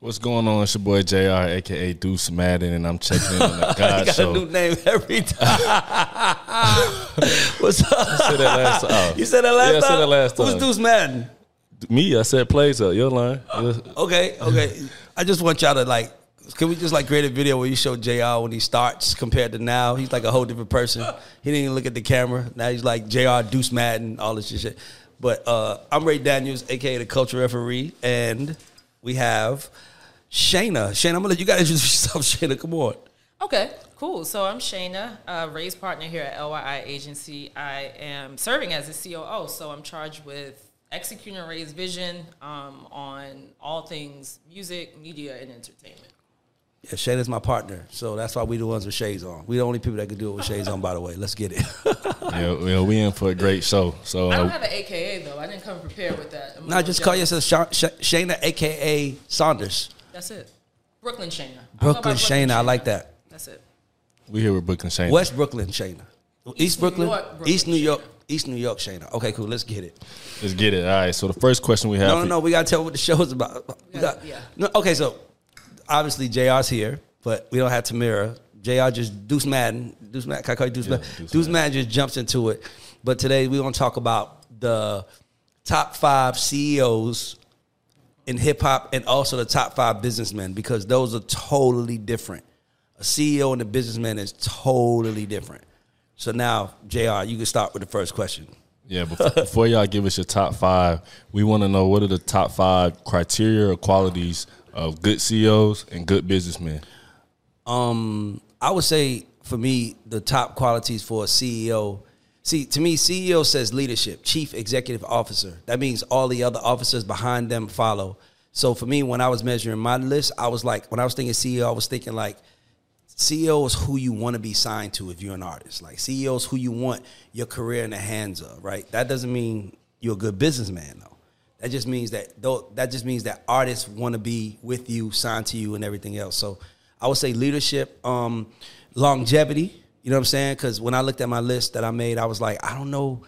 What's going on? It's your boy J.R., a.k.a. Deuce Madden, and I'm checking in on the God Show. You got a new name every time. What's up? You said that last time. You said that last time? Yeah, I said that last time. Who's Deuce Madden? Me. I said plays up. You're lying. Okay. I just want y'all to, like, can we just, like, create a video where you show J.R. when he starts compared to now? He's, like, a whole different person. He didn't even look at the camera. Now he's, like, J.R., Deuce Madden, all this shit. But I'm Ray Daniels, a.k.a. the Culture Referee, and we have Shana, I'm gonna let you guys introduce yourself, Shana. Come on. Okay, cool. So I'm Shana, Ray's partner here at LYI Agency. I am serving as a COO, so I'm charged with executing Ray's vision on all things music, media, and entertainment. Yeah, Shana's my partner, so that's why we the ones with shades on. We the only people that can do it with shades on, by the way. Let's get it. Yeah, we in for a great show. So I don't have an AKA, though. I didn't come prepared with that. No, just call yourself Shana, AKA Saunders. That's it. Brooklyn Shana. Brooklyn Shana. I like that. That's it. We here with Brooklyn Shana. West Brooklyn Shana. East Brooklyn. East New York. East New York Shana. Okay, cool. Let's get it. Let's get it. All right. So the first question we have. No. We got to tell what the show is about. Okay, so obviously JR's here, but we don't have Tamira. JR just Deuce Madden. Deuce Madden. Can I call you Deuce Madden? Deuce Madden just jumps into it. But today we're going to talk about the top 5 CEOs in hip-hop and also the top 5 businessmen, because those are totally different. A CEO and a businessman is totally different. So now, JR, you can start with the first question. Yeah, before y'all give us your top 5, we want to know what are the top 5 criteria or qualities of good CEOs and good businessmen? I would say, for me, the top qualities for a CEO. See, to me, CEO says leadership, chief executive officer. That means all the other officers behind them follow. So for me, when I was measuring my list, I was like, when I was thinking CEO, I was thinking like, CEO is who you want to be signed to if you're an artist. Like, CEO is who you want your career in the hands of, right? That doesn't mean you're a good businessman, though. That just means that artists want to be with you, signed to you, and everything else. So I would say leadership, longevity. You know what I'm saying? Because when I looked at my list that I made, I was like, I don't know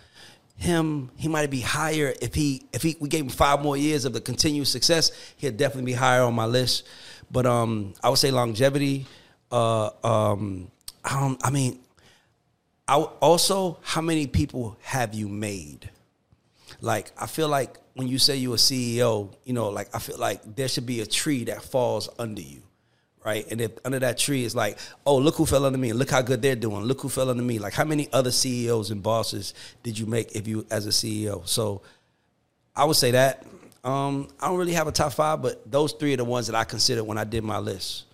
him. He might be higher. If we gave him 5 more years of the continued success, he'd definitely be higher on my list. But I would say longevity. Also, how many people have you made? Like, I feel like when you say you're a CEO, you know, like, I feel like there should be a tree that falls under you. Right. And if under that tree is like, oh, look who fell under me. Look how good they're doing. Look who fell under me. Like, how many other CEOs and bosses did you make if you as a CEO? So I would say that. I don't really have a top 5, but those 3 are the ones that I considered when I did my list.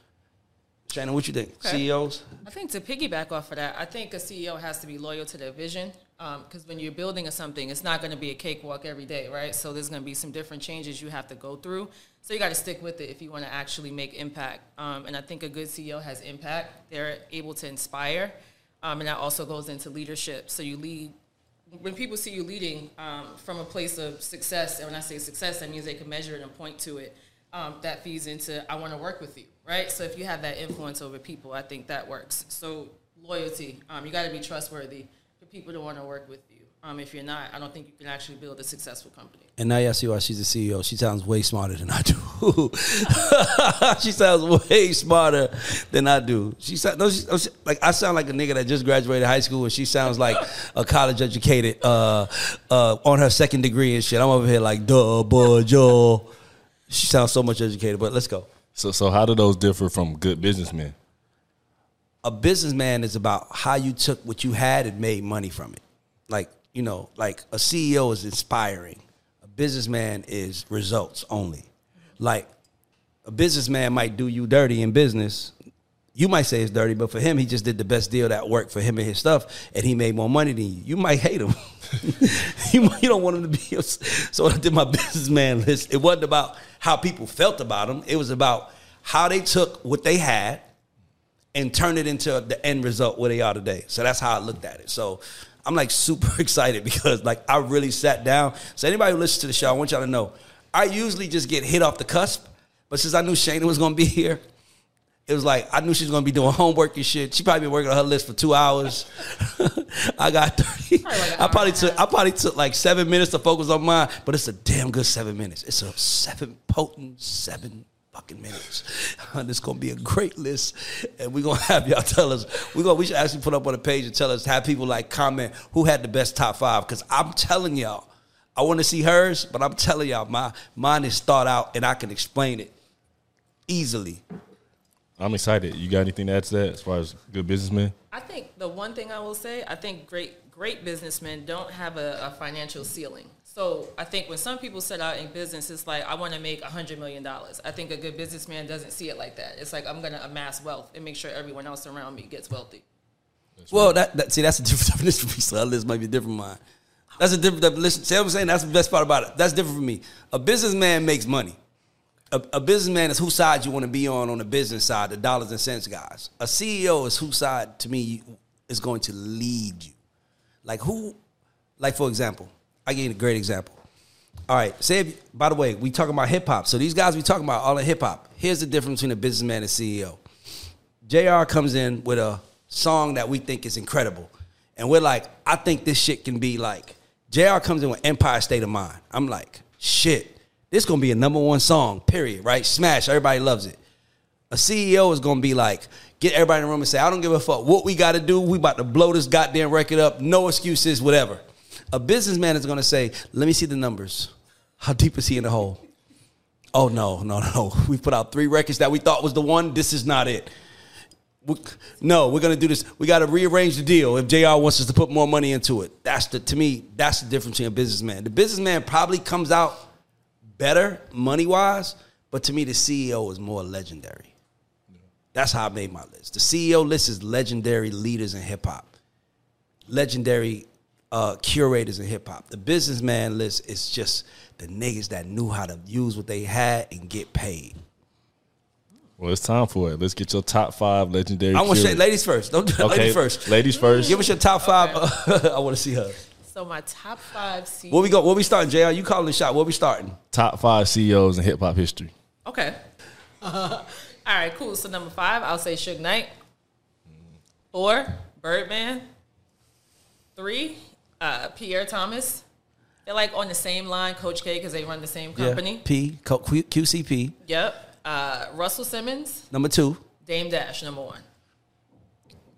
Shannon, what you think? Okay. CEOs? I think to piggyback off of that, I think a CEO has to be loyal to their vision. Because when you're building something, it's not going to be a cakewalk every day, right? So there's going to be some different changes you have to go through. So you got to stick with it if you want to actually make impact. And I think a good CEO has impact. They're able to inspire. And that also goes into leadership. So you lead. When people see you leading from a place of success, and when I say success, that means they can measure it and point to it. That feeds into, I want to work with you, right? So if you have that influence over people, I think that works. So loyalty, you got to be trustworthy. the people that want to work with you. If you're not, I don't think you can actually build a successful company. And now y'all see why she's the CEO. She sounds way smarter than I do. She sounds way smarter than I do. She, like, I sound like a nigga that just graduated high school, and she sounds like a college educated on her second degree and shit. I'm over here like, duh, boy, Joe. She sounds so much educated, but let's go. So how do those differ from good businessmen? A businessman is about how you took what you had and made money from it. Like, you know, like a CEO is inspiring. A businessman is results only. Like, a businessman might do you dirty in business. You might say it's dirty, but for him, he just did the best deal that worked for him and his stuff, and he made more money than you. You might hate him. You don't want him to be upset. So I did my businessman list. It wasn't about how people felt about him. It was about how they took what they had and turn it into the end result where they are today. So that's how I looked at it. So I'm like super excited because like I really sat down. So anybody who listens to the show, I want y'all to know, I usually just get hit off the cusp. But since I knew Shana was going to be here, it was like I knew she was going to be doing homework and shit. She probably been working on her list for 2 hours. I got 30. I probably took like 7 minutes to focus on mine. But it's a damn good 7 minutes. It's a potent seven fucking minutes. This gonna be a great list, and we're gonna have y'all tell us. We should actually put up on a page and tell us, have people like comment who had the best top five. Because I'm telling y'all, I want to see hers, but I'm telling y'all, mine is thought out, and I can explain it easily. I'm excited. You got anything to add to that as far as good businessmen? I think the one thing I will say, I think great businessmen don't have a financial ceiling. So I think when some people set out in business, it's like, I want to make $100 million. I think a good businessman doesn't see it like that. It's like, I'm going to amass wealth and make sure everyone else around me gets wealthy. Well, that's a different definition for me. So that list might be different from mine. That's a different definition. See what I'm saying? That's the best part about it. That's different for me. A businessman makes money. A businessman is whose side you want to be on the business side, the dollars and cents guys. A CEO is whose side, to me, is going to lead you. Like who, like for example, I gave you a great example. All right, by the way, we talking about hip-hop. So these guys we talking about all in hip-hop. Here's the difference between a businessman and CEO. J.R. comes in with a song that we think is incredible. And we're like, I think this shit can be like, J.R. comes in with Empire State of Mind. I'm like, shit, this going to be a #1 song, period, right? Smash, everybody loves it. A CEO is going to be like, get everybody in the room and say, I don't give a fuck what we got to do. We about to blow this goddamn record up. No excuses, whatever. A businessman is going to say, let me see the numbers. How deep is he in the hole? Oh, no. We put out 3 records that we thought was the one. This is not it. We're going to do this. We got to rearrange the deal if JR wants us to put more money into it. That's the difference between a businessman. The businessman probably comes out better money-wise, but to me, the CEO is more legendary. That's how I made my list. The CEO list is legendary leaders in hip-hop. Legendary curators in hip-hop. The businessman list is just the niggas that knew how to use what they had and get paid. Well, it's time for it. Let's get your top 5 legendary curators. I want ladies first. Don't do okay. Ladies first. Ladies first. Give us your top 5. Okay. I want to see her. So my top 5 CEOs. Where we starting, JR? You calling the shot. Where we starting? Top 5 CEOs in hip-hop history. Okay. All right, cool. So number 5, I'll say Suge Knight. 4, Birdman. 3, Pierre Thomas. They're like on the same line, Coach K, because they run the same company. Yeah, QCP. Yep. Russell Simmons. Number 2. Dame Dash, number 1.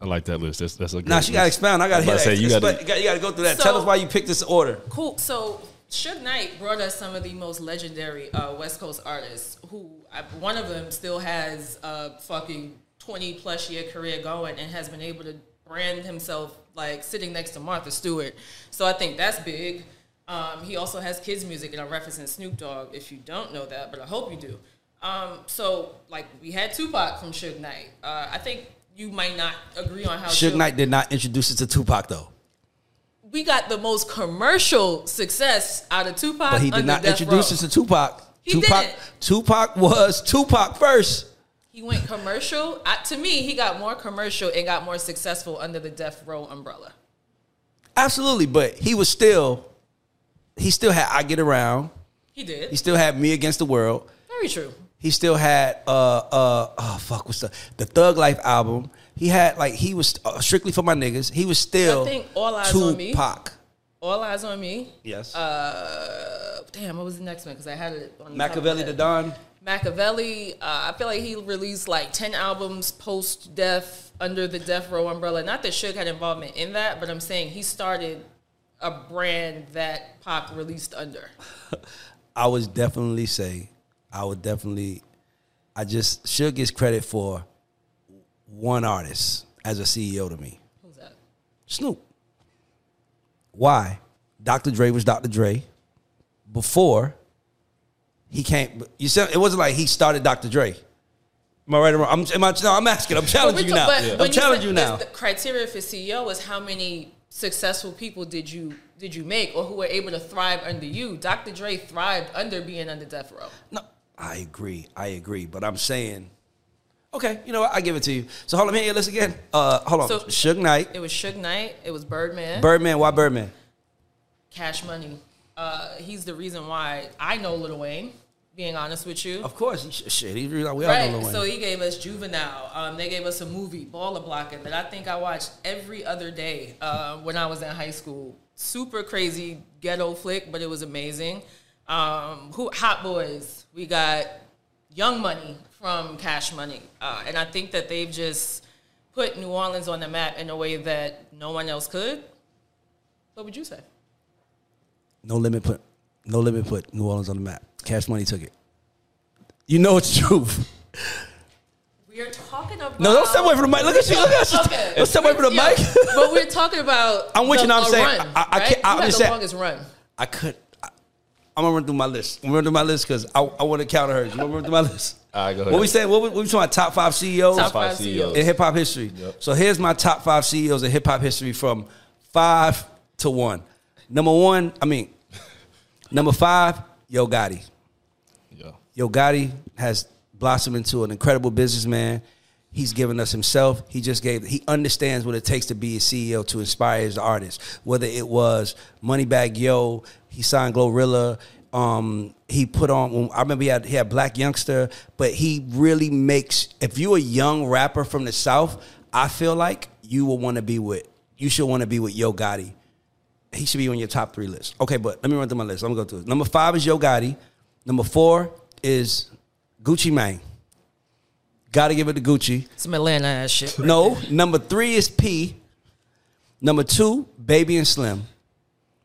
I like that list. That's a good list. She got to expound. I got to hear that. You got to go through that. Tell us why you picked this order. Cool. So Suge Knight brought us some of the most legendary West Coast artists who, one of them still has a fucking 20-plus year career going and has been able to brand himself like sitting next to Martha Stewart. So I think that's big. He also has kids music, and I'm referencing Snoop Dogg if you don't know that, but I hope you do. So like we had Tupac from Suge Knight. I think you might not agree on how Suge Knight did not introduce us to Tupac though. We got the most commercial success out of Tupac. But he did not introduce us to Tupac. He didn't. Tupac was Tupac first. He went commercial. To me, he got more commercial and got more successful under the Death Row umbrella. Absolutely, but he still had I Get Around. He did. He still had Me Against the World. Very true. He still had the Thug Life album. He had, like, he was Strictly for My Niggas. He was still Tupac. All Eyes on Me. Yes. Damn, what was the next one? Because I had it on Machiavelli the Don. Machiavelli. I feel like he released like 10 albums post-death under the Death Row umbrella. Not that Suge had involvement in that, but I'm saying he started a brand that Pac released under. I would definitely say, Suge gets credit for one artist as a CEO to me. Who's that? Snoop. Why? Dr. Dre was Dr. Dre before he came. You said it wasn't like he started Dr. Dre. Am I right or wrong? I'm asking. I'm challenging you now. I'm challenging you now. The criteria for CEO is how many successful people did you make or who were able to thrive under you. Dr. Dre thrived under being under Death Row. No, I agree. I agree. But I'm saying, okay, you know what? I give it to you. So hold on, here, listen again. Hold on. So, Suge Knight. It was Suge Knight. It was Birdman. Birdman. Why Birdman? Cash Money. He's the reason why I know Lil Wayne. Being honest with you. Of course. Shit, he, we all know Lil Wayne. So he gave us Juvenile. They gave us a movie, Baller Blockin', that I think I watched every other day when I was in high school. Super crazy ghetto flick, but it was amazing. Hot Boys. We got Young Money from Cash Money. And I think that they've just put New Orleans on the map in a way that no one else could. What would you say? No Limit put New Orleans on the map. Cash Money took it. You know it's the truth. We are talking about... No, don't step away from the mic. Look at you. Look at you. Okay. Don't step away from the mic. But we're talking about... I'm with you. Know what I'm saying? Run, I right? can't... I'm just saying... longest run. I could... I'm going to run through my list. I'm going to run through my list because I want to counter hers. You want to run through my list? All right, go ahead. What we saying? What we talking about? Top 5 CEOs? Top 5 CEOs. In hip-hop history. Yep. So here's my top 5 CEOs in hip-hop history from 5 to 1. Number 5, Yo Gotti. Yeah. Yo Gotti has blossomed into an incredible businessman. He's given us himself. He understands what it takes to be a CEO to inspire his artists. Whether it was Moneybag Yo, he signed Glorilla. He put on, I remember he had Black Youngster, but he really makes, if you're a young rapper from the South, I feel like you should want to be with Yo Gotti. He should be on your top 3 list. Okay, but let me run through my list. I'm going to go through it. Number 5 is Yo Gotti. Number 4 is Gucci Mane. Got to give it to Gucci. Some Atlanta-ass shit. Right? No. Number 3 is P. Number 2, Baby and Slim.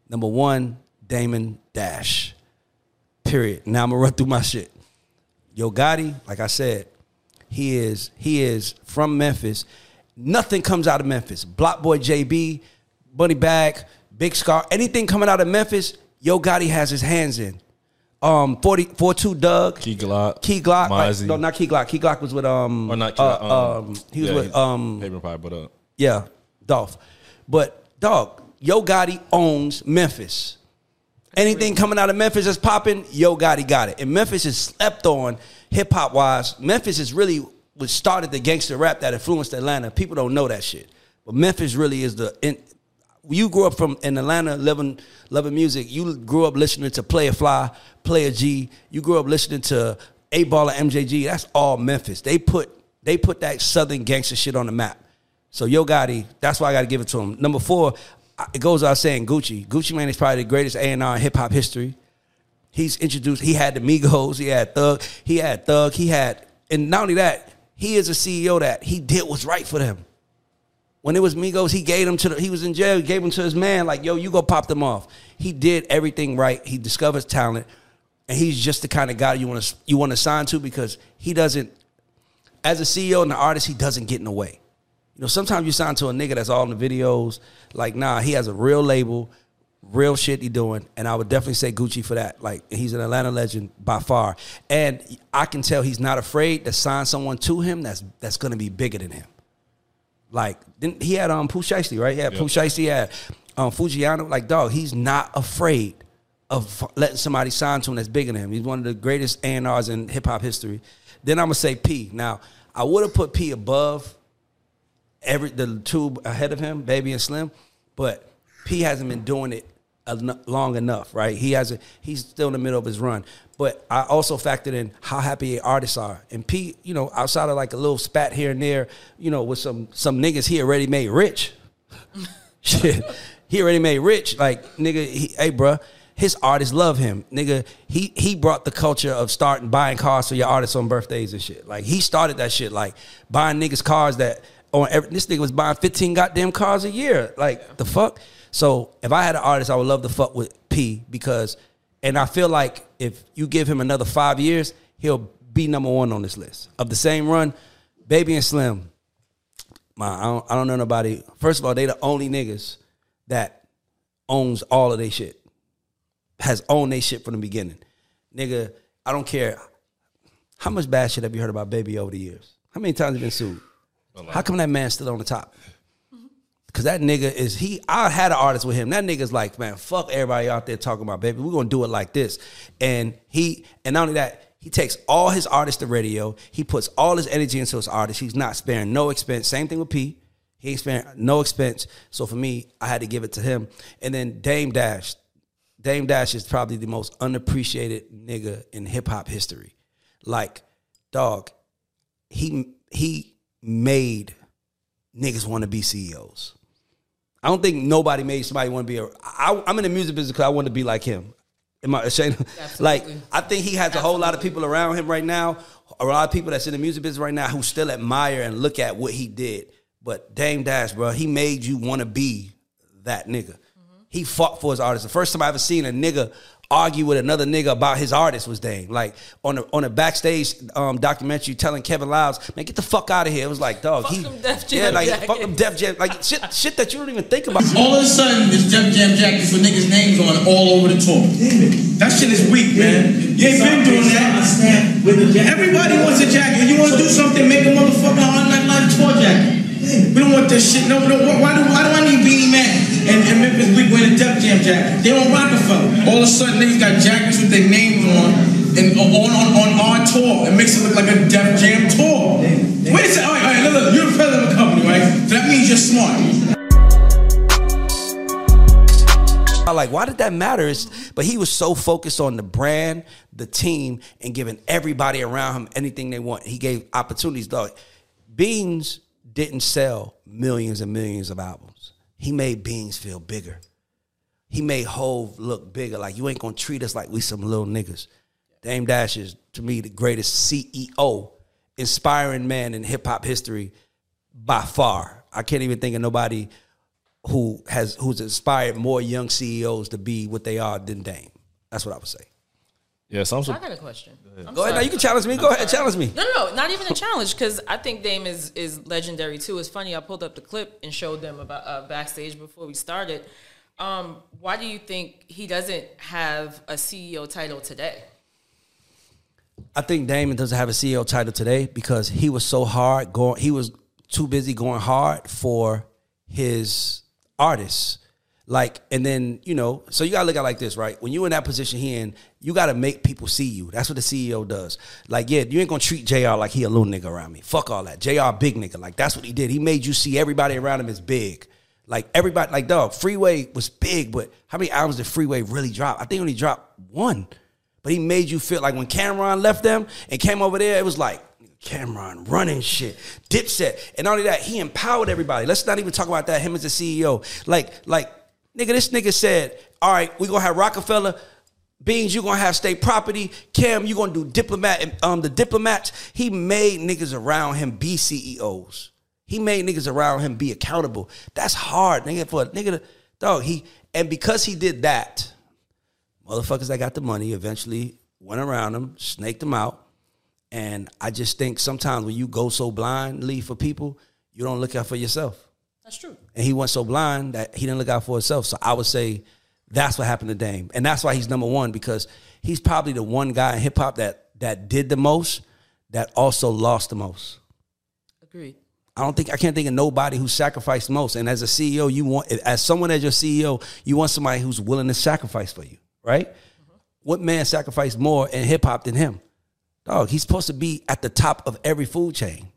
Number 1, Dame Dash. Period. Now I'm going to run through my shit. Yo Gotti, like I said, he is from Memphis. Nothing comes out of Memphis. Block Boy JB, Bunny Bag, Big Scar, anything coming out of Memphis, Yo Gotti has his hands in. 42 Doug, Key Glock, like, no, not Key Glock. Key Glock was with he was with Paper Pie, but yeah, Dolph. But dog, Yo Gotti owns Memphis. Anything coming out of Memphis that's popping, Yo Gotti got it. And Memphis is slept on hip hop wise. Memphis is really what started the gangster rap that influenced Atlanta. People don't know that shit, but Memphis really is the. You grew up in Atlanta loving music. You grew up listening to Player Fly, Player G. You grew up listening to A Baller, MJG. That's all Memphis. They put that Southern gangster shit on the map. So Yo Gotti, that's why I got to give it to him. Number 4, it goes without saying Gucci. Gucci Mane is probably the greatest A&R in hip hop history. He's introduced. He had the Migos. He had Thug. And not only that, he is a CEO that he did what's right for them. When it was Migos, he was in jail, he gave him to his man, like, yo, you go pop them off. He did everything right. He discovers talent, and he's just the kind of guy you want to sign to because he doesn't, as a CEO and an artist, he doesn't get in the way. You know, sometimes you sign to a nigga that's all in the videos, like, nah, he has a real label, real shit he doing, and I would definitely say Gucci for that. Like, he's an Atlanta legend by far, and I can tell he's not afraid to sign someone to him that's going to be bigger than him. Like, he had Pooh Shiesty, right? Yeah, yep. Pooh Shiesty, he had Fujiano. Like, dog, he's not afraid of letting somebody sign to him that's bigger than him. He's one of the greatest A&Rs in hip-hop history. Then I'm going to say P. Now, I would have put P above the two ahead of him, Baby and Slim, but P hasn't been doing it long enough, right? He has a, he's still in the middle of his run. But I also factored in how happy artists are. And P, you know, outside of like a little spat here and there, you know, with some niggas he already made rich. Shit. He already made rich. Like, nigga, hey, bruh, his artists love him. Nigga, he brought the culture of starting buying cars for your artists on birthdays and shit. Like, he started that shit, like, buying niggas cars that, this nigga was buying 15 goddamn cars a year. Like, yeah. The fuck? So, if I had an artist, I would love to fuck with P because, and I feel like if you give him another 5 years, he'll be number one on this list. Of the same run, Baby and Slim, I don't know nobody. First of all, they the only niggas that owns all of their shit, has owned their shit from the beginning. Nigga, I don't care. How much bad shit have you heard about Baby over the years? How many times have you been sued? How come that man's still on the top? Because that nigga is, I had an artist with him. That nigga's like, man, fuck everybody out there talking about Baby. We're going to do it like this. And not only that, he takes all his artists to radio. He puts all his energy into his artists. He's not sparing no expense. Same thing with P. He ain't sparing no expense. So for me, I had to give it to him. And then Dame Dash. Dame Dash is probably the most unappreciated nigga in hip-hop history. Like, dog, he made niggas want to be CEOs. I don't think nobody made somebody want to be I'm in the music business because I want to be like him. Am I ashamed? Absolutely. Like, I think he has a whole lot of people around him right now, a lot of people that's in the music business right now who still admire and look at what he did. But Dame Dash, bro, he made you want to be that nigga. Mm-hmm. He fought for his artists. The first time I ever seen a nigga argue with another nigga about his artist was Dame. Like, on a backstage documentary telling Kevin Lyles, man, get the fuck out of here. It was like, dog, fuck them Def Jam. Like, shit that you don't even think about. All of a sudden, this Def Jam jackets with niggas' names on all over the tour. Damn it. That shit is weak, man. You ain't been doing that. Everybody wants a jacket. When you want to do something, make a motherfucking Hard Knock Life tour jacket. We don't want this shit. No, why do I need Beanie Mac and Memphis Bleak wearing a Def Jam jacket? They on Roc-A-Fella. All of a sudden, niggas got jackets with their names on and on our tour. It makes it look like a Def Jam tour. Damn. Wait a second. All right, look. You're a fellow of a company, right? So that means you're smart. Like, why did that matter? But he was so focused on the brand, the team, and giving everybody around him anything they want. He gave opportunities, dog. Beans didn't sell millions and millions of albums. He made Beans feel bigger. He made Hove look bigger. Like, you ain't gonna treat us like we some little niggas. Dame Dash is, to me, the greatest CEO, inspiring man in hip-hop history by far. I can't even think of nobody who's inspired more young CEOs to be what they are than Dame. That's what I would say. Yeah, I got a question. Go ahead. Now you can challenge me. Challenge me. No, not even a challenge, because I think Dame is legendary too. It's funny, I pulled up the clip and showed them about backstage before we started. Why do you think he doesn't have a CEO title today? I think Dame doesn't have a CEO title today because he was so hard going. He was too busy going hard for his artists. Like, and then, you know, so you got to look at it like this, right? When you're in that position he in, you got to make people see you. That's what the CEO does. Like, yeah, you ain't going to treat JR like he a little nigga around me. Fuck all that. JR big nigga. Like, that's what he did. He made you see everybody around him is big. Like, everybody, like, dog, Freeway was big, but how many albums did Freeway really drop? I think he only dropped one. But he made you feel like when Cameron left them and came over there, it was like, Cameron running shit, Dipset. And not only that, he empowered everybody. Let's not even talk about that, him as the CEO. Like, nigga, this nigga said, all right, we're going to have Roc-A-Fella. Beans, you're going to have State Property. Cam, you're going to do the Diplomats. He made niggas around him be CEOs. He made niggas around him be accountable. That's hard, nigga, for a nigga to, dog. And because he did that, motherfuckers that got the money eventually went around him, snaked him out. And I just think sometimes when you go so blindly for people, you don't look out for yourself. That's true. And he went so blind that he didn't look out for himself. So I would say that's what happened to Dame. And that's why he's number one, because he's probably the one guy in hip-hop that did the most, that also lost the most. Agreed. I can't think of nobody who sacrificed most. And as a CEO, you want somebody who's willing to sacrifice for you, right? Mm-hmm. What man sacrificed more in hip-hop than him? Dog, he's supposed to be at the top of every food chain.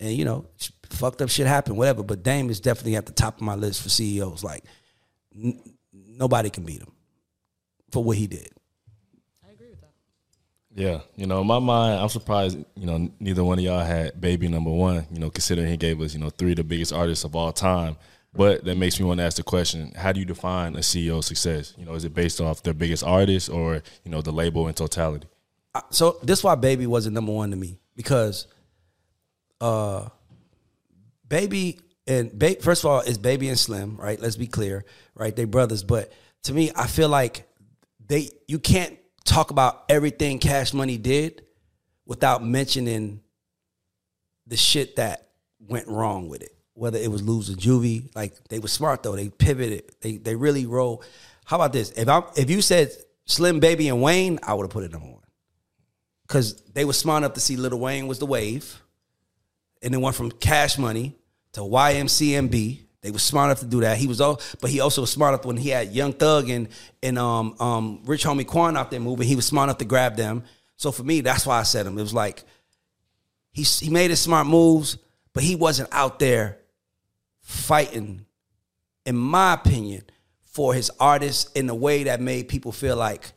And, you know, fucked up shit happened, whatever. But Dame is definitely at the top of my list for CEOs. Like, nobody can beat him for what he did. I agree with that. Yeah, you know, in my mind, I'm surprised, you know, neither one of y'all had Baby number one, you know, considering he gave us, you know, three of the biggest artists of all time. But that makes me want to ask the question, how do you define a CEO's success? You know, is it based off their biggest artist or, you know, the label in totality? So this is why Baby wasn't number one to me, because Baby and first of all, it's Baby and Slim, right? Let's be clear, right? They brothers. But to me, I feel like you can't talk about everything Cash Money did without mentioning the shit that went wrong with it. Whether it was lose or juvie, like they were smart though. They pivoted. They really roll. How about this? If you said Slim, Baby, and Wayne, I would have put it number one, because they were smart enough to see Lil Wayne was the wave, and it went from Cash Money to YMCMB. They were smart enough to do that. He was all, but he also was smart enough when he had Young Thug and Rich Homie Quan out there moving. He was smart enough to grab them. So for me, that's why I said him. It was like he made his smart moves, but he wasn't out there fighting, in my opinion, for his artists in a way that made people feel like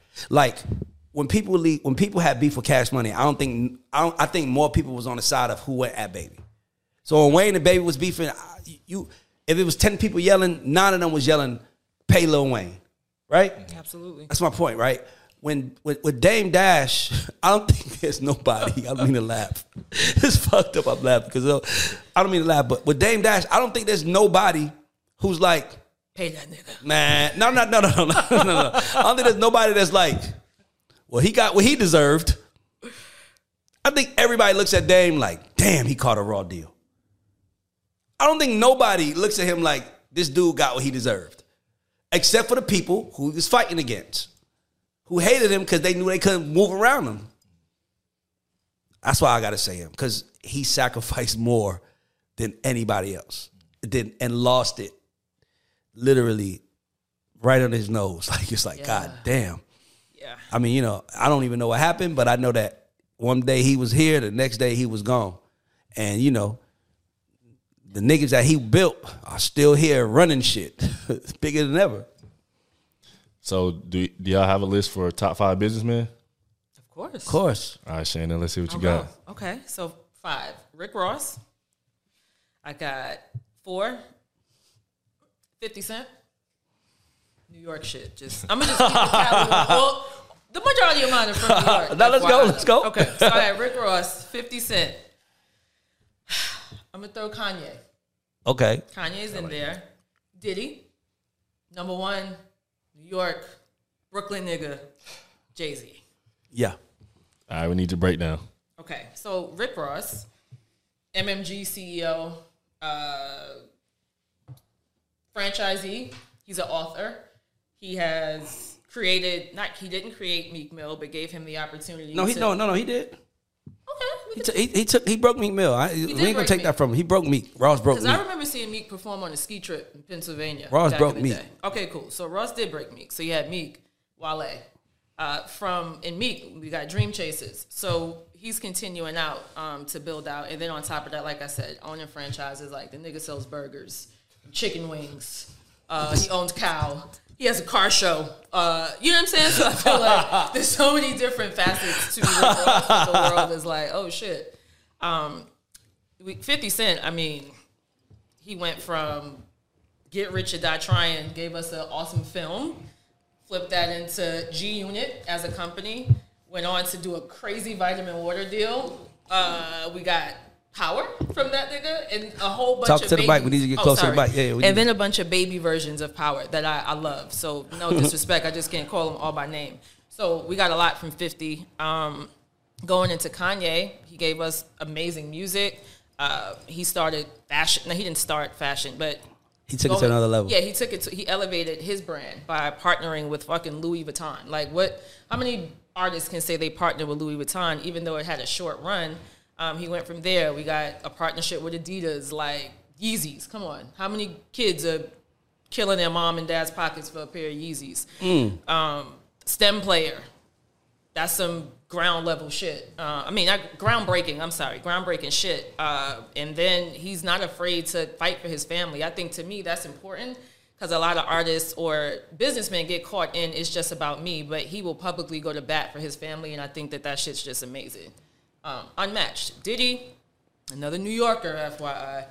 when people had beef with Cash Money, I think more people was on the side of who went at Baby. So when Wayne and Baby was beefing, if it was 10 people yelling, 9 of them was yelling, "Pay Lil Wayne," right? Absolutely. That's my point, right? When with Dame Dash, I don't think there's nobody. I don't mean to laugh. It's fucked up. I'm laughing because I don't mean to laugh. But with Dame Dash, I don't think there's nobody who's like, "Pay that nigga." Man, no. I don't think there's nobody that's like, "Well, he got what he deserved." I think everybody looks at Dame like, "Damn, he caught a raw deal." I don't think nobody looks at him like this dude got what he deserved, except for the people who he was fighting against, who hated him because they knew they couldn't move around him. That's why I got to say him, because he sacrificed more than anybody else and lost it literally right under his nose. Like, it's like, yeah. God damn. Yeah. I mean, you know, I don't even know what happened, but I know that one day he was here, the next day he was gone. And, you know, the niggas that he built are still here running shit. It's bigger than ever. So, do y'all have a list for top 5 businessmen? Of course. All right, Shana, let's see what you got. Okay, so 5. Rick Ross. I got 4. 50 Cent. New York shit. I'm going to just keep the catalog. Well, the majority of mine are from New York. Now let's go. Okay, so I had Rick Ross, 50 Cent. I'm going to throw Kanye. Okay. Kanye's in there. Diddy. Number 1. New York, Brooklyn nigga, Jay Z. Yeah. All right, we need to break down. Okay, so Rick Ross, MMG CEO, franchisee. He's an author. He has created, he didn't create Meek Mill, but gave him the opportunity. He did. Okay. He broke Meek Mill. We ain't gonna take Meek. That from him. He broke Meek. Ross broke Meek. Because I remember seeing Meek perform on a ski trip in Pennsylvania. Ross broke Meek. Okay, cool. So Ross did break Meek. So you had Meek, Wale. In Meek, we got Dream Chasers. So he's continuing out to build out. And then on top of that, like I said, owning franchises, like the nigga sells burgers, chicken wings. He owns cow. He has a car show. You know what I'm saying? So I feel like there's so many different facets to the world is like, oh, shit. 50 Cent, I mean, he went from Get Rich or Die Tryin', gave us an awesome film, flipped that into G Unit as a company, went on to do a crazy vitamin water deal. We got Power from that nigga and a whole bunch of baby. We need to get closer to the mic. Yeah, and then a bunch of baby versions of Power that I love. So no disrespect, I just can't call them all by name. So we got a lot from 50. Going into Kanye, he gave us amazing music. He started fashion. No, he didn't start fashion, but he took it to another level. Yeah, he elevated his brand by partnering with fucking Louis Vuitton. Like how many artists can say they partnered with Louis Vuitton, even though it had a short run? He went from there. We got a partnership with Adidas, like Yeezys. Come on. How many kids are killing their mom and dad's pockets for a pair of Yeezys? STEM player. That's some ground level shit. Groundbreaking shit. And then he's not afraid to fight for his family. I think to me that's important. because a lot of artists or businessmen get caught in it's just about me, but he will publicly go to bat for his family, and I think that that shit's just amazing. Unmatched. Diddy, another New Yorker, FYI.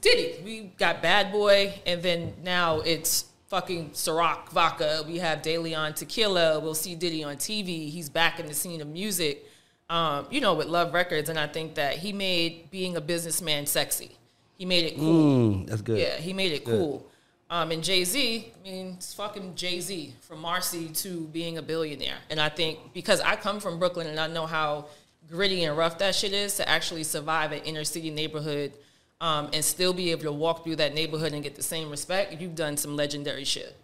Diddy, we got Bad Boy, and then now it's fucking Ciroc Vodka. We have De Leon Tequila. We'll see Diddy on TV. He's back in the scene of music, you know, with Love Records, and I think that he made being a businessman sexy. He made it cool. That's good. Yeah, he made it cool. And Jay Z, I mean, it's fucking Jay Z, from Marcy to being a billionaire. And I think because I come from Brooklyn and I know how gritty and rough that shit is to actually survive an inner city neighborhood and still be able to walk through that neighborhood and get the same respect, you've done some legendary shit.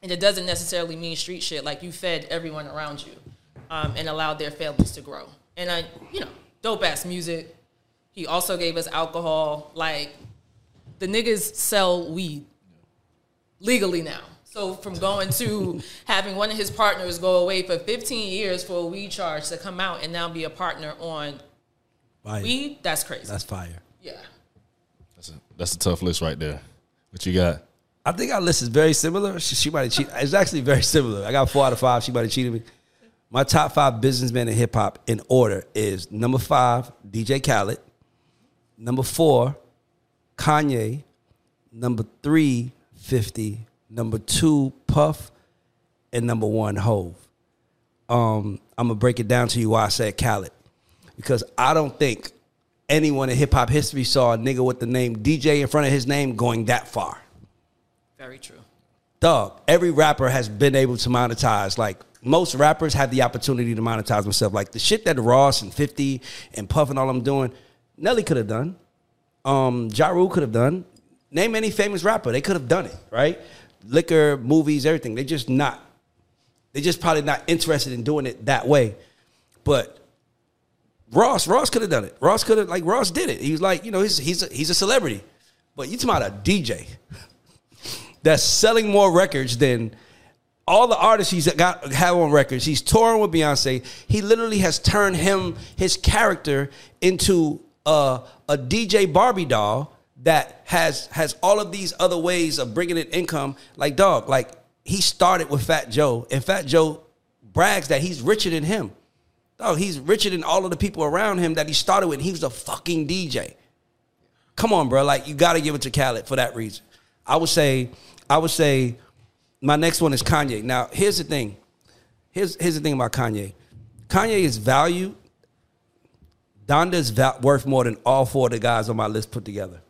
And it doesn't necessarily mean street shit. Like, you fed everyone around you and allowed their families to grow. And I, you know, dope-ass music. He also gave us alcohol. Like, the niggas sell weed legally now. So from going to having one of his partners go away for 15 years for a weed charge to come out and now be a partner on fire. Weed, that's crazy. That's fire. Yeah. That's a tough list right there. What you got? I think our list is very similar. She might have cheated. It's actually very similar. I got 4 out of 5. She might have cheated me. My top 5 businessmen in hip-hop in order is number 5, DJ Khaled. Number 4, Kanye. Number 3, 50. Number 2, Puff. And number 1, Hove. I'm going to break it down to you why I said Khaled. Because I don't think anyone in hip-hop history saw a nigga with the name DJ in front of his name going that far. Very true. Thug. Every rapper has been able to monetize. Like, most rappers have the opportunity to monetize themselves. Like, the shit that Ross and 50 and Puff and all them doing, Nelly could have done. Ja Rule could have done. Name any famous rapper. They could have done it, right? Liquor, movies, everything. They just not. They just probably not interested in doing it that way. But Ross could have done it. Ross could have, like, Ross did it. He was like, you know, he's a celebrity. But you talking about a DJ that's selling more records than all the artists he's got have on records. He's touring with Beyonce. He literally has turned his character into a DJ Barbie doll that has all of these other ways of bringing in income. Like, dog, like, he started with Fat Joe, and Fat Joe brags that he's richer than him. Dog, he's richer than all of the people around him that he started with. He was a fucking DJ. Come on, bro. Like, you got to give it to Khaled for that reason. I would say my next one is Kanye. Now, here's the thing. Here's the thing about Kanye. Kanye is valued. Donda's worth more than all 4 of the guys on my list put together.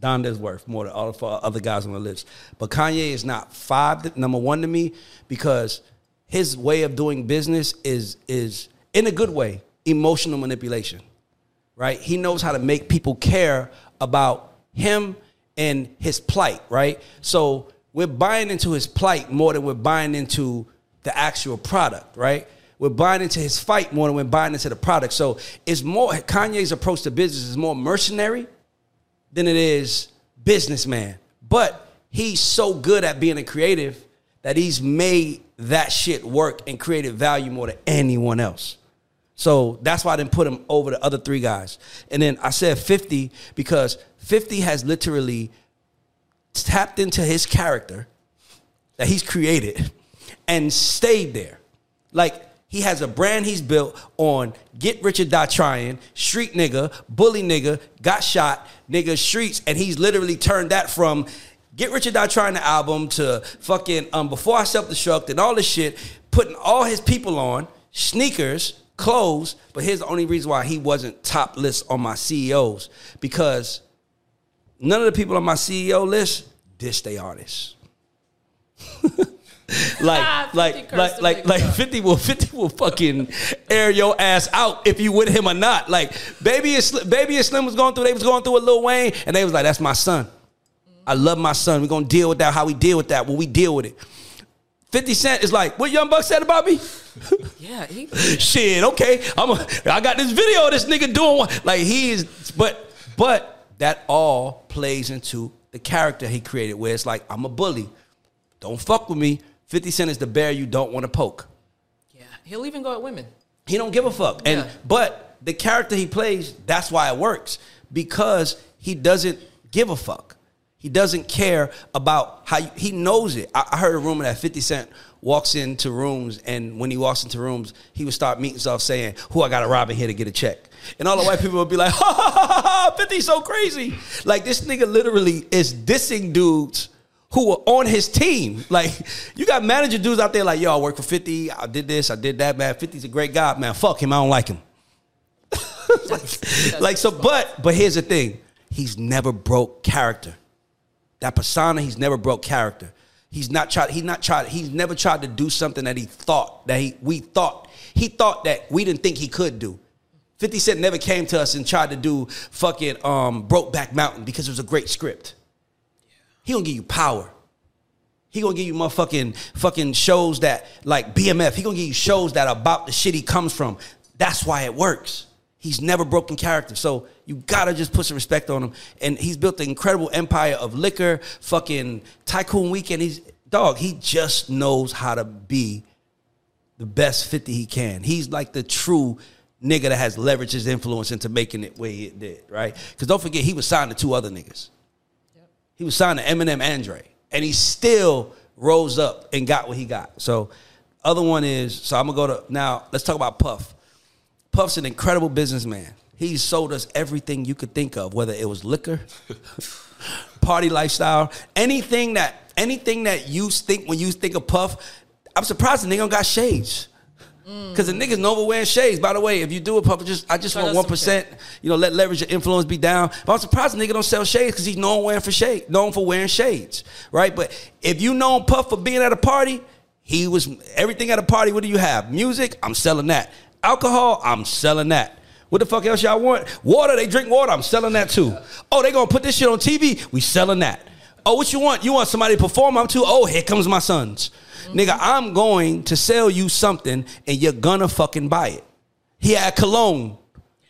Donda's worth more than all of the other guys on the list. But Kanye is not number 1 to me because his way of doing business is in a good way, emotional manipulation, right? He knows how to make people care about him and his plight, right? So we're buying into his plight more than we're buying into the actual product, right? We're buying into his fight more than we're buying into the product. So it's more, Kanye's approach to business is more mercenary than it is businessman. But he's so good at being a creative that he's made that shit work and created value more than anyone else. So that's why I didn't put him over the other 3 guys. And then I said 50 because 50 has literally tapped into his character that he's created and stayed there. Like, he has a brand he's built on Get Rich or Die Tryin', street nigga, bully nigga, got shot, nigga, streets. And he's literally turned that from Get Rich or Die Tryin' the album to fucking Before I Self-Destruct and all this shit, putting all his people on, sneakers, clothes. But here's the only reason why he wasn't top list on my CEOs, because none of the people on my CEO list diss they artists. Like 50 will fucking air your ass out if you with him or not. Like, Baby and Slim was going through a Lil Wayne, and they was like, that's my son. I love my son. We're gonna deal with that. How we deal with that? Well, we deal with it. 50 Cent is like, what Young Buck said about me? Yeah, he shit. Okay, I got this video of this nigga doing one. Like, he is, but that all plays into the character he created, where it's like, I'm a bully. Don't fuck with me. 50 Cent is the bear you don't want to poke. Yeah, he'll even go at women. He don't give a fuck. Yeah. But the character he plays, that's why it works. Because he doesn't give a fuck. He doesn't care about how he knows it. I heard a rumor that 50 Cent walks into rooms, and when he walks into rooms, he would start meetings off saying, "Who I gotta rob in here to get a check?" And all the white people would be like, "Ha ha ha ha, 50's so crazy!" Like, this nigga literally is dissing dudes who were on his team. Like, you got manager dudes out there like, "Yo, I work for 50. I did this. I did that. Man, 50's a great guy. Man, fuck him. I don't like him." Like, so, but here's the thing: he's never broke character. That persona, he's never broke character. He's never tried to do something that he thought that we didn't think he could do. 50 Cent never came to us and tried to do fucking Brokeback Mountain because it was a great script. Yeah. He gonna give you Power. He gonna give you motherfucking shows that, like BMF. He gonna give you shows that are about the shit he comes from. That's why it works. He's never broken character. So you gotta just put some respect on him. And he's built an incredible empire of liquor, fucking Tycoon Weekend. He just knows how to be the best 50 he can. He's like the true nigga that has leveraged his influence into making it way it did, right? Because don't forget, he was signed to two other niggas. Yep. He was signed to Eminem and Dre. And he still rose up and got what he got. So other one is, so I'm gonna go to, now let's talk about Puff. Puff's an incredible businessman. He's sold us everything you could think of, whether it was liquor, party lifestyle, anything that you think when you think of Puff. I'm surprised the nigga don't got shades. Because the niggas know we're wearing shades. By the way, if you do it, Puff, I just want 1%. You know, let leverage your influence be down. But I'm surprised the nigga don't sell shades because he's known for wearing shades, right? But if you know Puff for being at a party, he was everything at a party. What do you have? Music? I'm selling that. Alcohol, I'm selling that. What the fuck else y'all want? Water, they drink water, I'm selling that too. Oh, they gonna put this shit on TV, we selling that. Oh, what you want? You want somebody to perform? I'm too. Oh, here comes my sons. Mm-hmm. Nigga, I'm going to sell you something and you're gonna fucking buy it. He had cologne.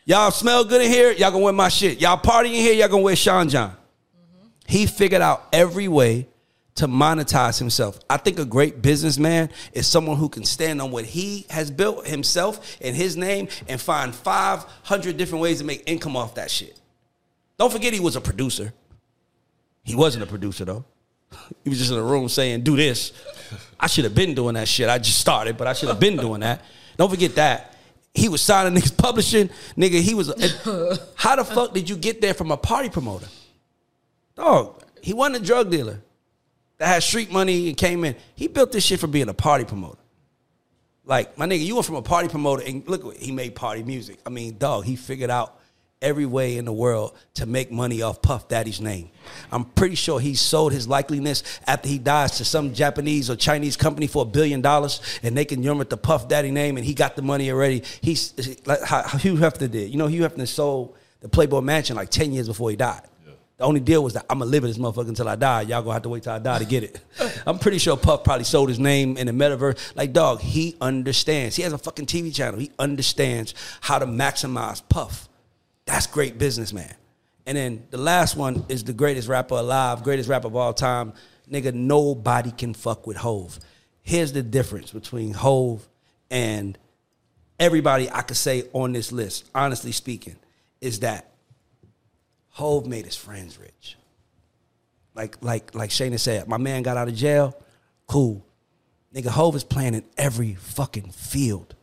Y'all smell good in here, y'all gonna wear my shit. Y'all party in here, y'all gonna wear Sean John. Mm-hmm. He figured out every way to monetize himself. I think a great businessman is someone who can stand on what he has built himself and his name and find 500 different ways to make income off that shit. Don't forget he was a producer. He wasn't a producer, though. He was just in a room saying, do this. I should have been doing that shit. I just started, but I should have been doing that. Don't forget that. He was signing niggas, publishing. Nigga, he was... How the fuck did you get there from a party promoter? Dog, he wasn't a drug dealer that had street money and came in. He built this shit from being a party promoter. Like, my nigga, you went from a party promoter and look, he made party music. I mean, dog, he figured out every way in the world to make money off Puff Daddy's name. I'm pretty sure he sold his likeliness after he dies to some Japanese or Chinese company for $1 billion, and they can yum at the Puff Daddy name, and he got the money already. He's like how Hugh Hefner did. You know, Hugh Hefner sold the Playboy Mansion like 10 years before he died. The only deal was that I'm going to live in this motherfucker until I die. Y'all going to have to wait till I die to get it. I'm pretty sure Puff probably sold his name in the metaverse. Like, dog, he understands. He has a fucking TV channel. He understands how to maximize Puff. That's great businessman. And then the last one is the greatest rapper alive, greatest rapper of all time. Nigga, nobody can fuck with Hove. Here's the difference between Hove and everybody I could say on this list, honestly speaking, is that Hove made his friends rich. Like Shana said, my man got out of jail, cool. Nigga, Hove is playing in every fucking field.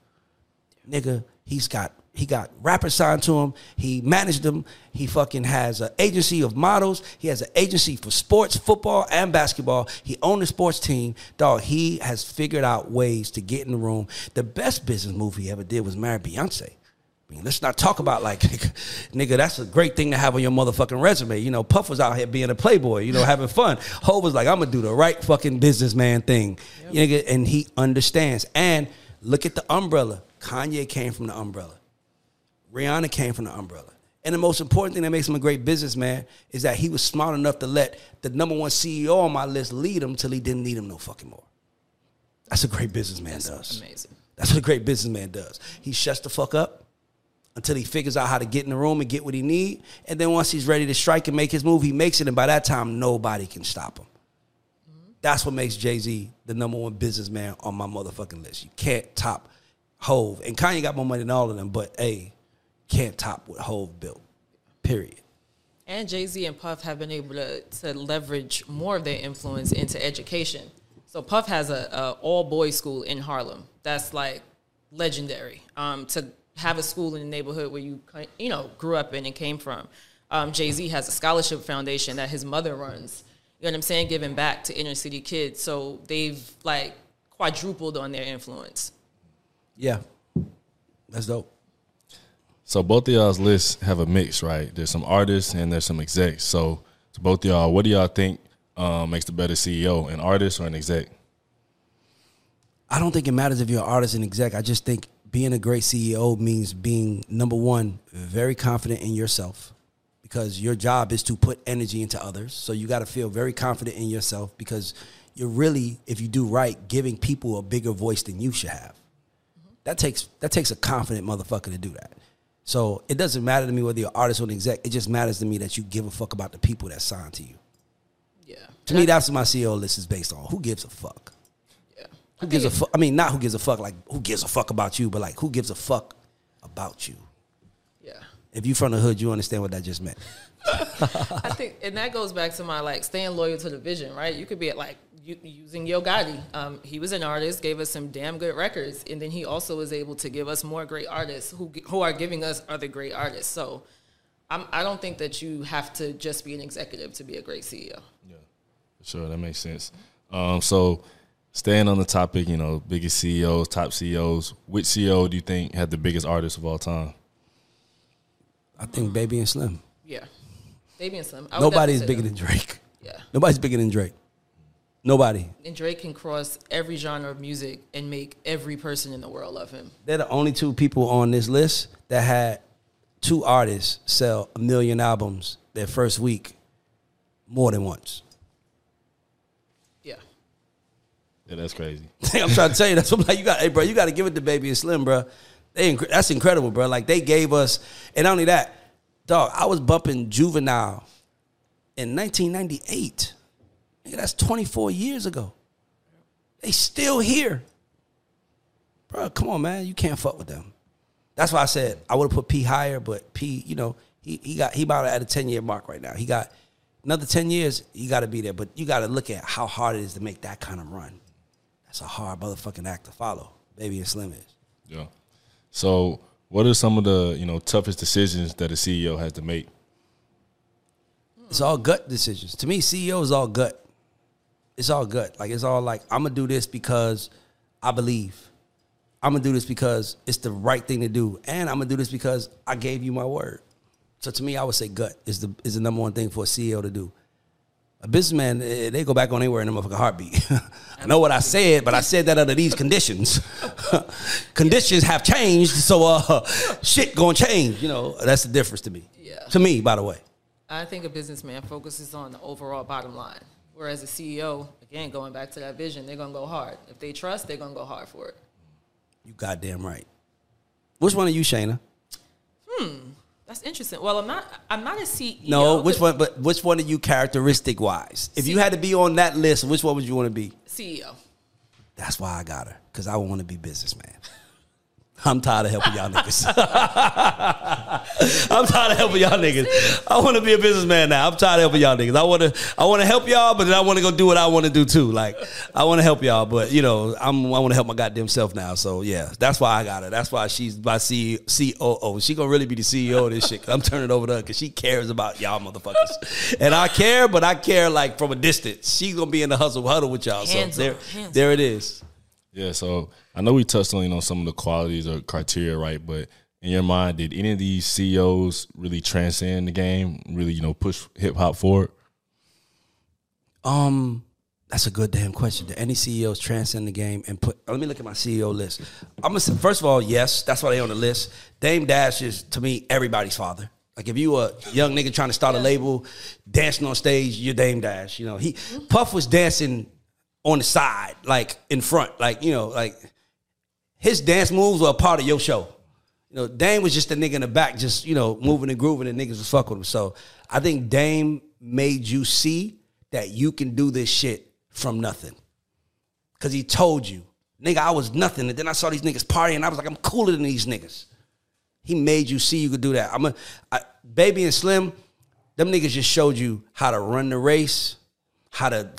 Nigga, he got rappers signed to him. He managed them. He fucking has an agency of models. He has an agency for sports, football, and basketball. He owned a sports team. Dog, he has figured out ways to get in the room. The best business move he ever did was marry Beyonce. I mean, let's not talk about, like, nigga, that's a great thing to have on your motherfucking resume. You know, Puff was out here being a playboy, you know, having fun. Hov was like, I'm going to do the right fucking businessman thing. Yep. Nigga, and he understands. And look at the umbrella. Kanye came from the umbrella. Rihanna came from the umbrella. And the most important thing that makes him a great businessman is that he was smart enough to let the number one CEO on my list lead him till he didn't need him no fucking more. That's a great businessman does. That's amazing. That's what a great businessman does. He shuts the fuck up until he figures out how to get in the room and get what he need. And then once he's ready to strike and make his move, he makes it. And by that time, nobody can stop him. Mm-hmm. That's what makes Jay-Z the number one businessman on my motherfucking list. You can't top Hove. And Kanye got more money than all of them, but, hey, can't top what Hove built, period. And Jay Z and Puff have been able to leverage more of their influence into education. So Puff has a all-boys school in Harlem. That's like legendary. To have a school in the neighborhood where you know, grew up in and came from. Jay Z has a scholarship foundation that his mother runs. You know what I'm saying? Giving back to inner city kids. So they've like quadrupled on their influence. Yeah, that's dope. So both of y'all's lists have a mix, right? There's some artists and there's some execs. So to both of y'all, what do y'all think makes the better CEO, an artist or an exec? I don't think it matters if you're an artist and exec. I just think being a great CEO means being, number one, very confident in yourself, because your job is to put energy into others. So you got to feel very confident in yourself, because you're really, if you do right, giving people a bigger voice than you should have. Mm-hmm. That takes a confident motherfucker to do that. So it doesn't matter to me whether you're an artist or an exec. It just matters to me that you give a fuck about the people that sign to you. Yeah. To me, that's what my CEO list is based on. Who gives a fuck? Yeah. Who gives a fuck? I mean, not who gives a fuck, like who gives a fuck about you, but like who gives a fuck about you? Yeah. If you from the hood, you understand what that just meant. I think, and that goes back to my like staying loyal to the vision, right? You could be at like using Yo Gotti. He was an artist, gave us some damn good records, and then he also was able to give us more great artists who are giving us other great artists. So I don't think that you have to just be an executive to be a great CEO. Yeah, for sure. That makes sense. So staying on the topic, you know, biggest CEOs, top CEOs, which CEO do you think had the biggest artist of all time? I think Baby and Slim. Yeah. Baby and Slim. Nobody's bigger than Drake. Yeah. Nobody's bigger than Drake. Nobody. And Drake can cross every genre of music and make every person in the world love him. They're the only two people on this list that had two artists sell 1 million albums their first week more than once. Yeah. Yeah, that's crazy. I'm trying to tell you, that's what I'm like, you got to give it to Baby and Slim, bro. That's incredible, bro. Like, they gave us, and not only that, dog, I was bumping Juvenile in 1998. Nigga, that's 24 years ago. They still here. Bro, come on, man. You can't fuck with them. That's why I said I would have put P higher, but P, you know, he about at a 10-year mark right now. He got another 10 years, you got to be there. But you got to look at how hard it is to make that kind of run. That's a hard motherfucking act to follow. Baby and Slim is. Yeah. So what are some of the, you know, toughest decisions that a CEO has to make? It's all gut decisions. To me, CEO is all gut. It's all gut. Like, it's all like, I'm going to do this because I believe. I'm going to do this because it's the right thing to do. And I'm going to do this because I gave you my word. So to me, I would say gut is the number one thing for a CEO to do. A businessman, they go back on anywhere in a motherfucking heartbeat. I know what I said, but I said that under these conditions. Conditions have changed, so shit gonna change. You know, that's the difference to me. Yeah. To me, by the way. I think a businessman focuses on the overall bottom line, whereas a CEO, again, going back to that vision, they're gonna go hard. If they trust, they're gonna go hard for it. You goddamn right. Which one are you, Shana? That's interesting. Well, I'm not a CEO. No, which one? But which one are you, characteristic wise? If you had to be on that list, which one would you want to be? CEO. That's why I got her, because I want to be businessman. I'm tired of helping y'all niggas. I'm tired of helping y'all niggas. I want to be a businessman now. I'm tired of helping y'all niggas. I want to help y'all, but then I want to go do what I want to do too. Like, I want to help y'all, but you know, I want to help my goddamn self now. So yeah, that's why I got her. That's why she's my COO. She gonna really be the CEO of this shit. I'm turning it over to her because she cares about y'all motherfuckers, and I care, but I care like from a distance. She's gonna be in the hustle huddle with y'all. Hands so there it is. Yeah, so I know we touched on, you know, some of the qualities or criteria, right? But in your mind, did any of these CEOs really transcend the game, really, you know, push hip-hop forward? That's a good damn question. Did any CEOs transcend the game and put – let me look at my CEO list. I'm gonna say, first of all, yes, that's why they on the list. Dame Dash is, to me, everybody's father. Like, if you a young nigga trying to start a label, dancing on stage, you're Dame Dash. You know, Puff was dancing – on the side, like in front, like, you know, like his dance moves were a part of your show. You know, Dame was just a nigga in the back, just, you know, moving and grooving, and niggas was fucking with him. So I think Dame made you see that you can do this shit from nothing. Cause he told you, nigga, I was nothing. And then I saw these niggas partying, and I was like, I'm cooler than these niggas. He made you see you could do that. Baby and Slim, Them niggas just showed you how to run the race, how to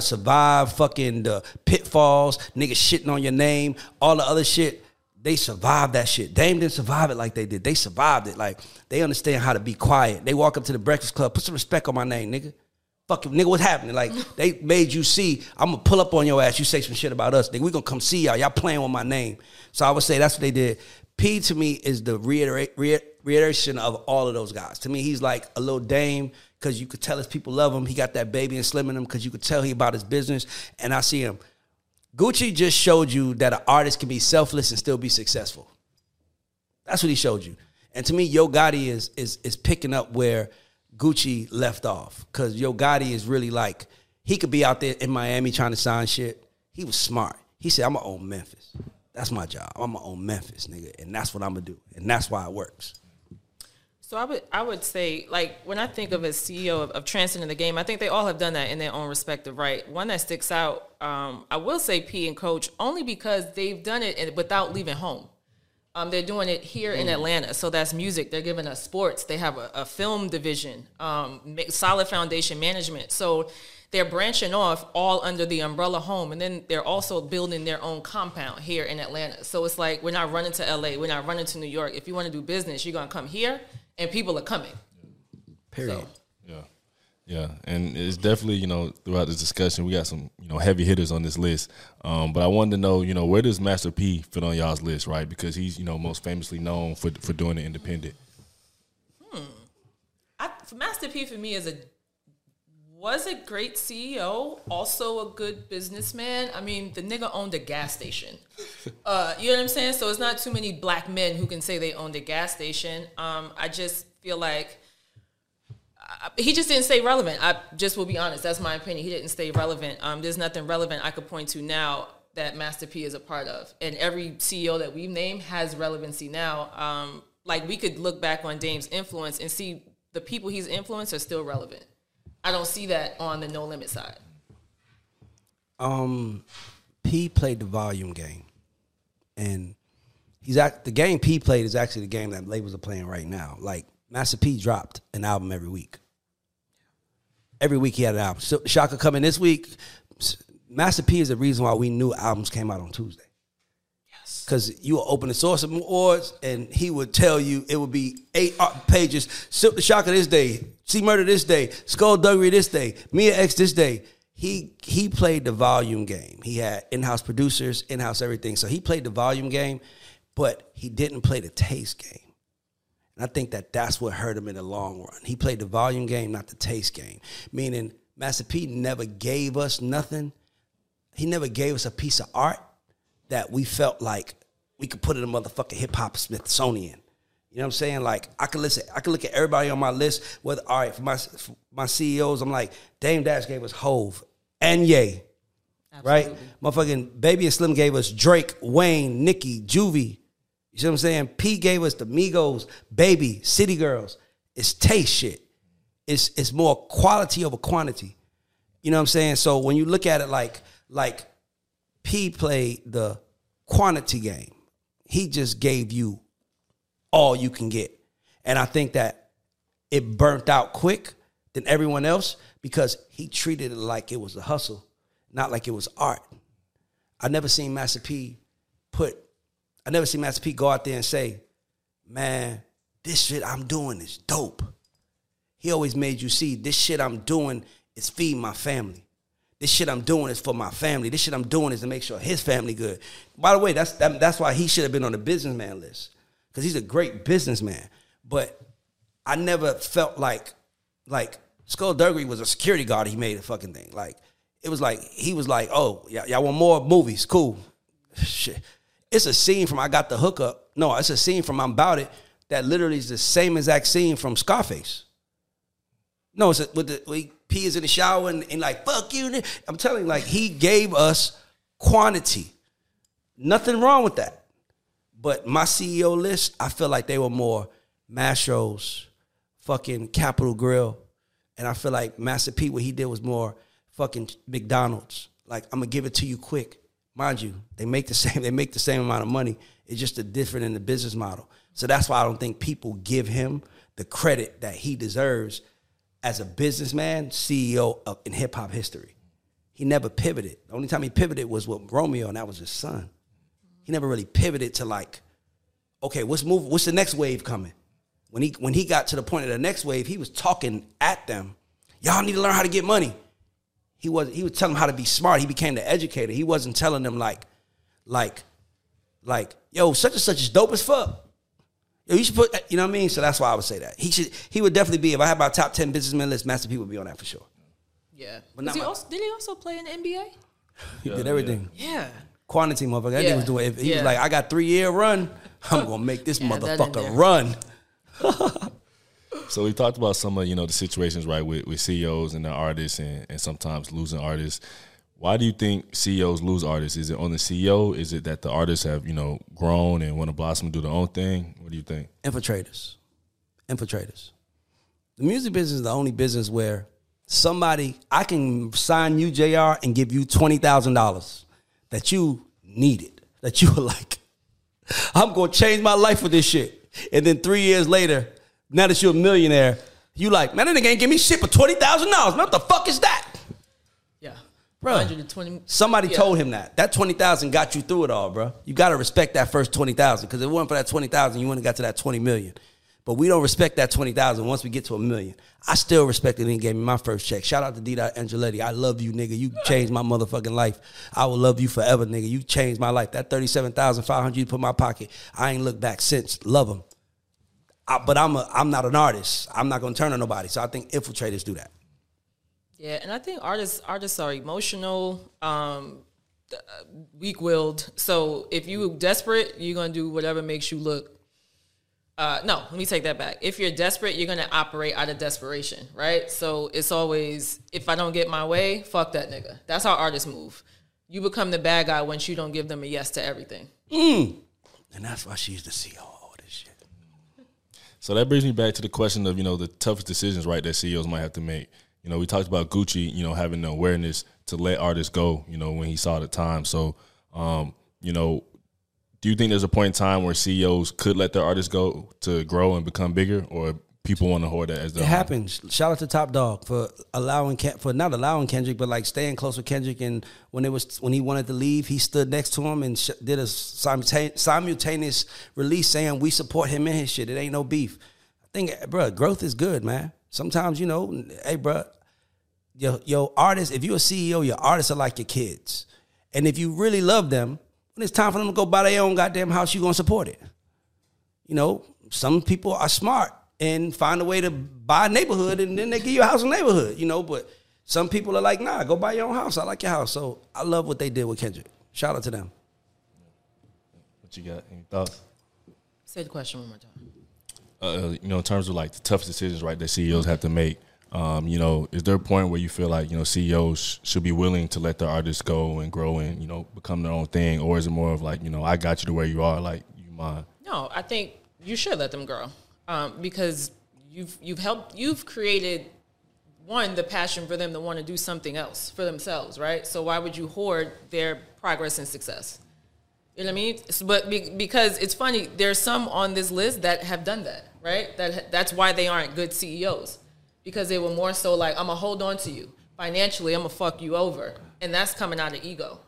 survive fucking the pitfalls, niggas shitting on your name, all the other shit. They survived that shit. Dame didn't survive it like they did. They survived it. Like, they understand how to be quiet. They walk up to the Breakfast Club, put some respect on my name, nigga. Fuck you, nigga, what's happening? Like, they made you see, I'm going to pull up on your ass. You say some shit about us, nigga. We going to come see y'all. Y'all playing with my name. So I would say that's what they did. P, to me, is the reiteration of all of those guys. To me, he's like a little Dame because you could tell his people love him. He got that baby and slim in him because you could tell he about his business. And I see him. Gucci just showed you that an artist can be selfless and still be successful. That's what he showed you. And to me, Yo Gotti is picking up where Gucci left off. Because Yo Gotti is really like, he could be out there in Miami trying to sign shit. He was smart. He said, I'm going to own Memphis. That's my job. I'm going to own Memphis, nigga. And that's what I'm going to do. And that's why it works. So I would say, like, when I think of a CEO of transcending the game, I think they all have done that in their own respective right. One that sticks out, I will say P and Coach, only because they've done it without leaving home. They're doing it here in Atlanta. So that's music. They're giving us sports. They have a film division, solid foundation management. So they're branching off all under the umbrella home. And then they're also building their own compound here in Atlanta. So it's like, we're not running to L.A. We're not running to New York. If you want to do business, you're going to come here. And people are coming. Period. So. Yeah. And it's definitely, throughout this discussion, we got some, heavy hitters on this list. But I wanted to know, where does Master P fit on y'all's list, right? Because he's, most famously known for doing the independent. Master P for me was a great CEO, also a good businessman. I mean, the nigga owned a gas station. You know what I'm saying? So it's not too many black men who can say they owned a gas station. I just feel like he just didn't stay relevant. I just will be honest. That's my opinion. He didn't stay relevant. There's nothing relevant I could point to now that Master P is a part of. And every CEO that we've named has relevancy now. Like, we could look back on Dame's influence and see the people he's influenced are still relevant. I don't see that on the No Limit side. P played the volume game. And the game P played is actually the game that labels are playing right now. Like, Master P dropped an album every week. Every week he had an album. So Shaka coming this week. Master P is the reason why we knew albums came out on Tuesday. Yes. Because you would open the source of awards, and he would tell you it would be 8 pages. Shaka this day. See Murder this day, Skullduggery this day, Mia X this day. He played the volume game. He had in-house producers, in-house everything. So he played the volume game, but he didn't play the taste game. And I think that's what hurt him in the long run. He played the volume game, not the taste game. Meaning Master P never gave us nothing. He never gave us a piece of art that we felt like we could put in a motherfucking hip-hop Smithsonian. You know what I'm saying? Like, I could look at everybody on my list. Whether, all right, for my CEOs, I'm like, Dame Dash gave us Hove and Ye. Absolutely. Right? Motherfucking Baby and Slim gave us Drake, Wayne, Nicki, Juvie. You see what I'm saying? P gave us the Migos, Baby, City Girls. It's taste shit. It's more quality over quantity. You know what I'm saying? So when you look at it like P played the quantity game. He just gave you all you can get. And I think that it burnt out quick than everyone else because he treated it like it was a hustle, not like it was art. I never seen Master P go out there and say, man, this shit I'm doing is dope. He always made you see, this shit I'm doing is feeding my family. This shit I'm doing is for my family. This shit I'm doing is to make sure his family good. By the way, that's why he should have been on the businessman list. Because he's a great businessman. But I never felt like Skullduggery was a security guard. He made a fucking thing. Like, it was like, he was like, oh, y'all want more movies? Cool. Shit. It's a scene from I Got the Hookup. No, it's a scene from I'm About It that literally is the same exact scene from Scarface. No, it's P is in the shower and like, fuck you. I'm telling you, like, he gave us quantity. Nothing wrong with that. But my CEO list, I feel like they were more Mastro's, fucking Capital Grill. And I feel like Master P, what he did was more fucking McDonald's. Like, I'm going to give it to you quick. Mind you, they make the same amount of money. It's just a different in the business model. So that's why I don't think people give him the credit that he deserves as a businessman, CEO of, in hip-hop history. He never pivoted. The only time he pivoted was with Romeo, and that was his son. He never really pivoted to like, okay, what's the next wave coming? When he got to the point of the next wave, he was talking at them. Y'all need to learn how to get money. He was telling them how to be smart. He became the educator. He wasn't telling them like, yo, such and such is dope as fuck. Yo, you should put, you know what I mean? So that's why I would say that. He would definitely be, if I had my top 10 businessmen list, Master P would be on that for sure. Yeah. But did he also play in the NBA? He did everything. Yeah. Quantity, motherfucker. That nigga was doing, he was like, I got 3-year run. I'm going to make this motherfucker run. So we talked about some of, you know, the situations, right, with CEOs and the artists and sometimes losing artists. Why do you think CEOs lose artists? Is it on the CEO? Is it that the artists have, you know, grown and want to blossom and do their own thing? What do you think? Infiltrators. The music business is the only business where somebody, I can sign you, JR, and give you $20,000 that you needed, that you were like, I'm going to change my life with this shit. And then 3 years later, now that you're a millionaire, you like, man, that nigga ain't give me shit for $20,000. What the fuck is that? Yeah. Bro, 120. Somebody told him that. That $20,000 got you through it all, bro. You got to respect that first $20,000 because if it wasn't for that $20,000, you wouldn't have got to that $20 million. But we don't respect that $20,000 once we get to $1 million. I still respect it and he gave me my first check. Shout out to D.Dot Angeletti. I love you, nigga. You changed my motherfucking life. I will love you forever, nigga. You changed my life. That $37,500 you put in my pocket, I ain't looked back since. Love him. But I'm not an artist. I'm not going to turn on nobody. So I think infiltrators do that. Yeah, and I think artists are emotional, weak-willed. So if you're desperate, you're going to do whatever makes you look. No, let me take that back. If you're desperate, you're going to operate out of desperation, right? So it's always, if I don't get my way, fuck that nigga. That's how artists move. You become the bad guy once you don't give them a yes to everything. And that's why she's the CEO. So that brings me back to the question of, you know, the toughest decisions, right, that CEOs might have to make. You know, we talked about Gucci, you know, having the awareness to let artists go, you know, when he saw the time. So, you know, do you think there's a point in time where CEOs could let their artists go to grow and become bigger, or people want to hoard that as their own? It happens. Shout out to Top Dog for not allowing Kendrick, but like staying close with Kendrick. And when he wanted to leave, he stood next to him and did a simultaneous release saying we support him in his shit. It ain't no beef. I think, bro, growth is good, man. Sometimes, you know, hey, bro, your artists. If you're a CEO, your artists are like your kids, and if you really love them, when it's time for them to go buy their own goddamn house, you gonna support it. You know, some people are smart and find a way to buy a neighborhood, and then they give you a house in the neighborhood, you know. But some people are like, nah, go buy your own house. I like your house. So I love what they did with Kendrick. Shout out to them. What you got? Any thoughts? Say the question one more time. You know, in terms of, like, the tough decisions, right, that CEOs have to make, you know, is there a point where you feel like, you know, CEOs should be willing to let their artists go and grow and, you know, become their own thing? Or is it more of like, you know, I got you to where you are, like, you mine? No, I think you should let them grow. Because you've created, one, the passion for them to want to do something else for themselves, right? So why would you hoard their progress and success? You know what I mean? But because it's funny, there's some on this list that have done that, right? That's why they aren't good CEOs, because they were more so like, I'm gonna hold on to you financially, I'm gonna fuck you over, and that's coming out of ego,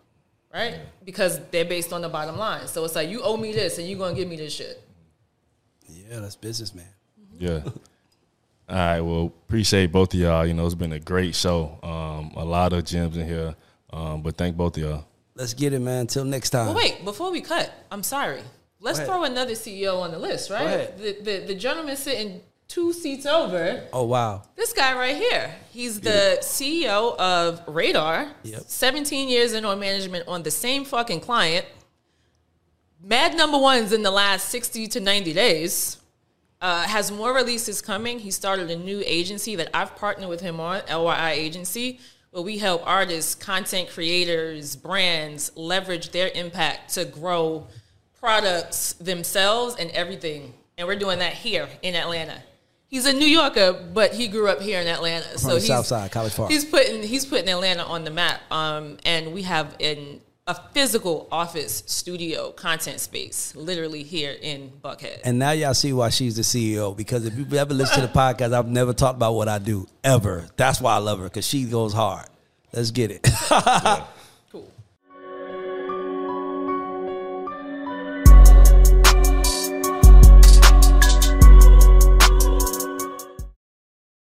right? Because they're based on the bottom line. So it's like, you owe me this, and you're gonna give me this shit. Yeah, that's business, man. Yeah. All right, well, appreciate both of y'all. You know, it's been a great show. A lot of gems in here, but thank both of y'all. Let's get it, man. Till next time. Well, wait, before we cut, I'm sorry. Let's throw another CEO on the list, right? The gentleman sitting 2 seats over. Oh, wow. This guy right here. He's the CEO of Radar. Yep. 17 years in on management on the same fucking client. Mad number ones in the last 60 to 90 days. Has more releases coming. He started a new agency that I've partnered with him on, LYI Agency, where we help artists, content creators, brands leverage their impact to grow products themselves and everything. And we're doing that here in Atlanta. He's a New Yorker, but he grew up here in Atlanta. From so the South Side, College Park. He's putting Atlanta on the map. And we have an a physical office studio content space literally here in Buckhead. And now y'all see why she's the CEO, because if you've ever listened to the podcast, I've never talked about what I do ever. That's why I love her, because she goes hard. Let's get it. Yeah. Cool.